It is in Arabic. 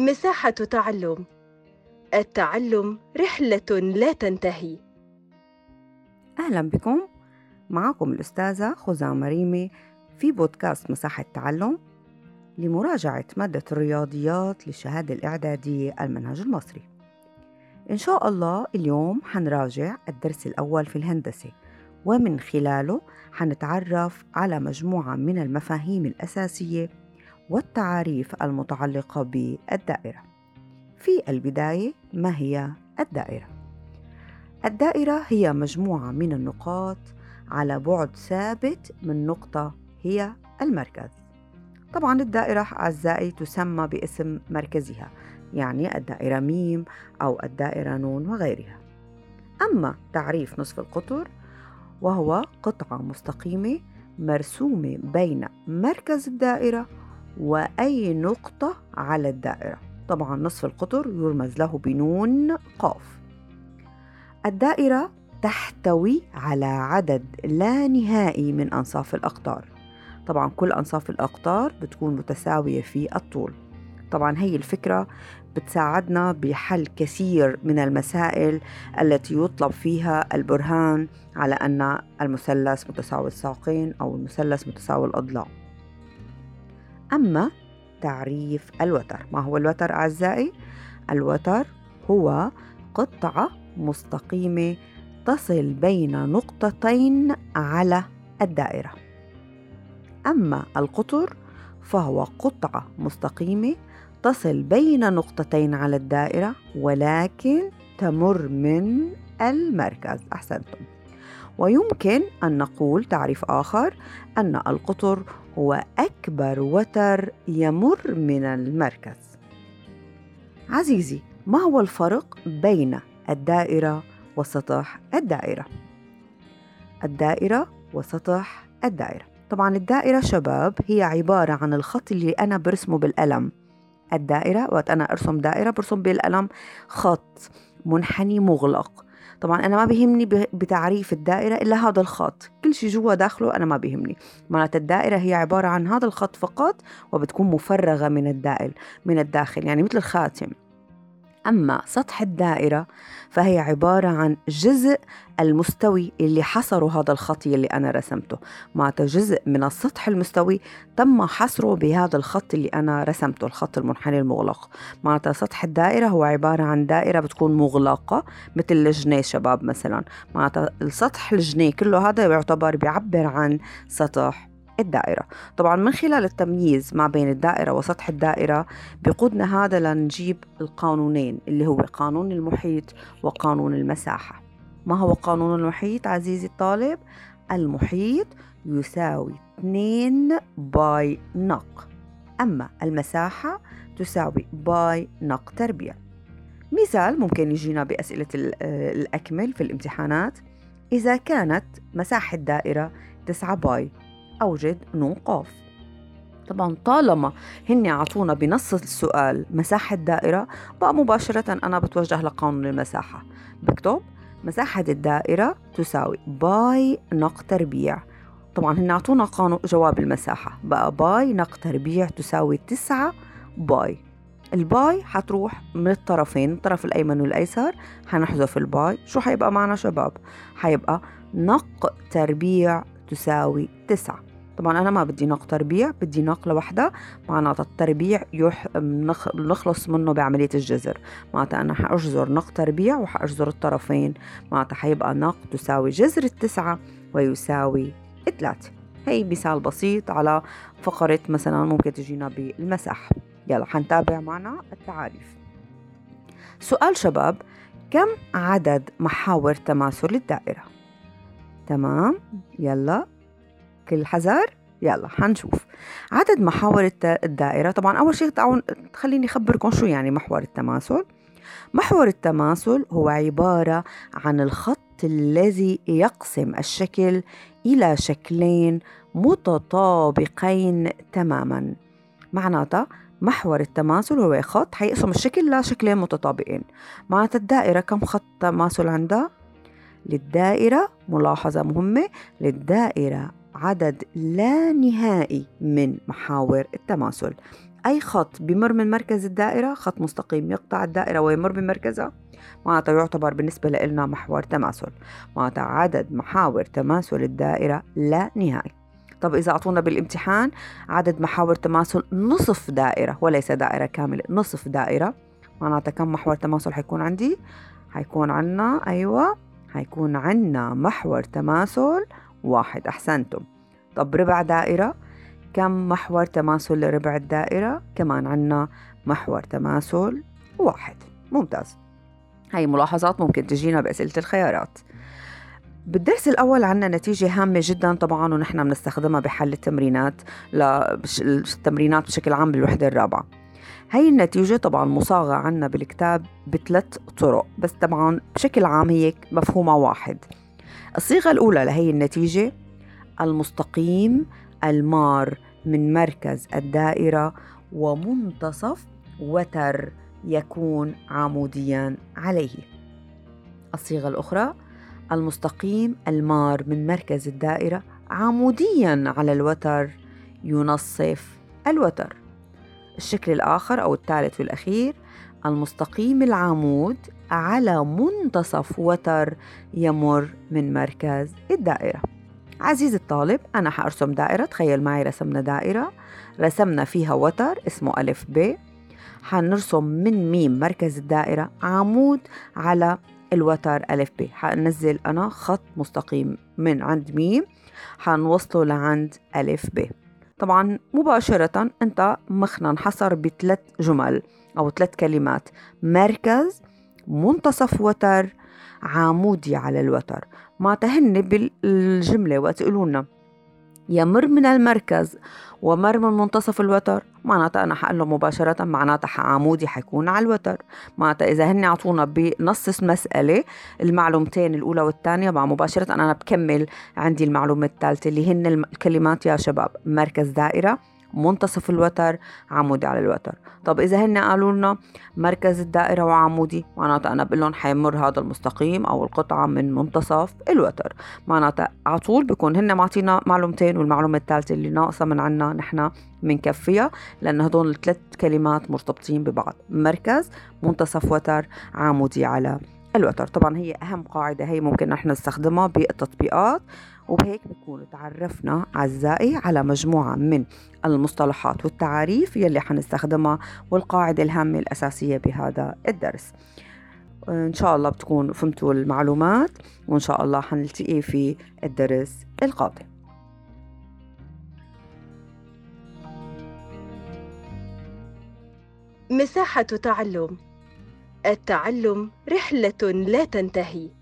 مساحة تعلم. التعلم رحلة لا تنتهي. أهلا بكم، معكم الأستاذة خزامى ريمه في بودكاست مساحة تعلم لمراجعة مادة الرياضيات للشهادة الإعدادية المنهج المصري. إن شاء الله اليوم حنراجع الدرس الأول في الهندسة، ومن خلاله حنتعرف على مجموعة من المفاهيم الأساسية والتعاريف المتعلقة بالدائرة. في البداية، ما هي الدائرة؟ الدائرة هي مجموعة من النقاط على بعد ثابت من نقطة هي المركز. طبعا الدائرة أعزائي تسمى باسم مركزها، يعني الدائرة ميم أو الدائرة نون وغيرها. أما تعريف نصف القطر، وهو قطعة مستقيمة مرسومة بين مركز الدائرة وأي نقطة على الدائرة. طبعا نصف القطر يرمز له بنون قاف. الدائرة تحتوي على عدد لا نهائي من أنصاف الأقطار. طبعا كل أنصاف الأقطار بتكون متساوية في الطول. طبعا هي الفكرة بتساعدنا بحل كثير من المسائل التي يطلب فيها البرهان على أن المثلث متساوي الساقين أو المثلث متساوي الأضلاع. أما تعريف الوتر، ما هو الوتر أعزائي؟ الوتر هو قطعة مستقيمة تصل بين نقطتين على الدائرة. أما القطر فهو قطعة مستقيمة تصل بين نقطتين على الدائرة ولكن تمر من المركز. أحسنتم. ويمكن أن نقول تعريف آخر، أن القطر هو أكبر وتر يمر من المركز. عزيزي، ما هو الفرق بين الدائرة وسطح الدائرة؟ الدائرة وسطح الدائرة، طبعا الدائرة شباب هي عبارة عن الخط اللي أنا برسمه بالقلم. الدائرة وقت أنا أرسم دائرة برسم بالقلم خط منحني مغلق. طبعا أنا ما بيهمني بتعريف الدائرة إلا هذا الخط، كل شيء جوا داخله أنا ما بيهمني. معناتها الدائرة هي عبارة عن هذا الخط فقط، وبتكون مفرغة من الداخل، يعني مثل الخاتم. أما سطح الدائرة فهي عبارة عن جزء المستوي اللي حصره هذا الخط اللي أنا رسمته. معناته جزء من السطح المستوي تم حصره بهذا الخط اللي أنا رسمته، الخط المنحني المغلق. معناته سطح الدائرة هو عبارة عن دائرة بتكون مغلقة مثل الجنيه شباب مثلا. معناته السطح الجنيه كله هذا يعتبر بيعبر عن سطح الدائرة. طبعا من خلال التمييز ما بين الدائرة وسطح الدائرة بيقودنا هذا لنجيب القانونين، اللي هو قانون المحيط وقانون المساحة. ما هو قانون المحيط عزيزي الطالب؟ المحيط يساوي 2 باي نق، أما المساحة تساوي باي نق تربيع. مثال ممكن يجينا بأسئلة الأكمل في الامتحانات، إذا كانت مساحة الدائرة 9 باي أوجد نون قاف. طبعا طالما هن عطونا بنص السؤال مساحة دائرة، بقى مباشرة أنا بتوجه لقانون المساحة. بكتب مساحة الدائرة تساوي باي نق تربيع. طبعا هن عطونا قانون جواب المساحة، بقى باي نق تربيع تساوي 9 باي. الباي حتروح من الطرفين، الطرف الأيمن والأيسر، هنحذف الباي. شو حيبقى معنا شباب؟ حيبقى نق تربيع تساوي 9. طبعا أنا ما بدي نق تربيع، بدي نقلة واحدة. معناته التربيع نخلص منه بعملية الجذر. معناته أنا حأجذر نق تربيع وحأجذر الطرفين. معناته حيبقى نق تساوي جذر 9 ويساوي 3. هي مثال بسيط على فقرة مثلا ممكن تجينا بالمساحة. يلا حنتابع معنا التعاريف. سؤال شباب، كم عدد محاور تماثل الدائرة؟ تمام، يلا كل حذر. يلا حنشوف عدد محاور الدائرة. طبعا أول شيء خليني أخبركم شو يعني محور التماثل. محور التماثل هو عبارة عن الخط الذي يقسم الشكل إلى شكلين متطابقين تماما. معناته محور التماثل هو خط هيقسم الشكل لشكلين متطابقين. معناته الدائرة كم خط تماثل عندها؟ للدائرة، ملاحظة مهمة، للدائرة عدد لا نهائي من محاور التماثل. أي خط بمر من مركز الدائرة خط مستقيم يقطع الدائرة ويمر بمركزها، معناته يعتبر بالنسبة لنا محور تماثل، معناته عدد محاور تماثل الدائرة لا نهائي. طب إذا أعطونا بالامتحان عدد محاور تماثل نصف دائرة وليس دائرة كاملة، نصف دائرة، معناته كم محور تماثل حيكون عندي؟ حيكون عنا محور تماثل واحد. أحسنتم. طب ربع دائرة كم محور تماثل لربع الدائرة؟ كمان عنا محور تماثل واحد. ممتاز. هاي ملاحظات ممكن تجينا بأسئلة الخيارات. بالدرس الأول عنا نتيجة هامة جدا طبعا، ونحن بنستخدمها بحل التمرينات التمرينات بشكل عام بالوحدة الرابعة. هاي النتيجة طبعا مصاغة عنا بالكتاب بثلاث طرق، بس طبعا بشكل عام هي مفهومة واحد. الصيغة الأولى لهي النتيجة: المستقيم المار من مركز الدائرة ومنتصف وتر يكون عموديا عليه. الصيغة الأخرى: المستقيم المار من مركز الدائرة عموديا على الوتر ينصف الوتر. الشكل الآخر أو الثالث والأخير: المستقيم العمود على منتصف وتر يمر من مركز الدائرة. عزيزي الطالب، أنا حأرسم دائرة. تخيل معي رسمنا دائرة، رسمنا فيها وتر اسمه ألف ب. حنرسم من ميم مركز الدائرة عمود على الوتر ألف ب. حنزل أنا خط مستقيم من عند ميم حنوصله لعند ألف ب. طبعا مباشرة أنت مخنا انحصر بثلاث جمل أو ثلاث كلمات: مركز، منتصف وتر، عمودي على الوتر. ما تهن بالجملة وتقولونا يمر من المركز ومر من منتصف الوتر، معناته أنا حقله مباشرة معناته عمودي حيكون على الوتر. معناته إذا هن عطونا بنص مسألة المعلومتين الأولى والثانية، مع مباشرة أنا بكمل عندي المعلومة الثالثة اللي هن الكلمات يا شباب: مركز دائرة، منتصف الوتر، عمودي على الوتر. طب إذا هن قالوا لنا مركز الدائرة وعمودي، معناته أنا بقول لهم حيمر هذا المستقيم أو القطعة من منتصف الوتر. معناته على طول بكون هن معطينا معلومتين، والمعلومة الثالثة اللي ناقصة من عنا نحن منكفية، لأن هدول الثلاث كلمات مرتبطين ببعض: مركز، منتصف وتر، عمودي على الوتر. طبعا هي أهم قاعدة، هي ممكن نحن نستخدمها بالتطبيقات، وبهيك بكون تعرفنا أعزائي على مجموعة من المصطلحات والتعاريف يلي حنستخدمها والقاعدة الهامة الأساسية بهذا الدرس. إن شاء الله بتكون فهمتوا المعلومات، وإن شاء الله حنلتقي في الدرس القادم. مساحة تعلم. التعلم رحلة لا تنتهي.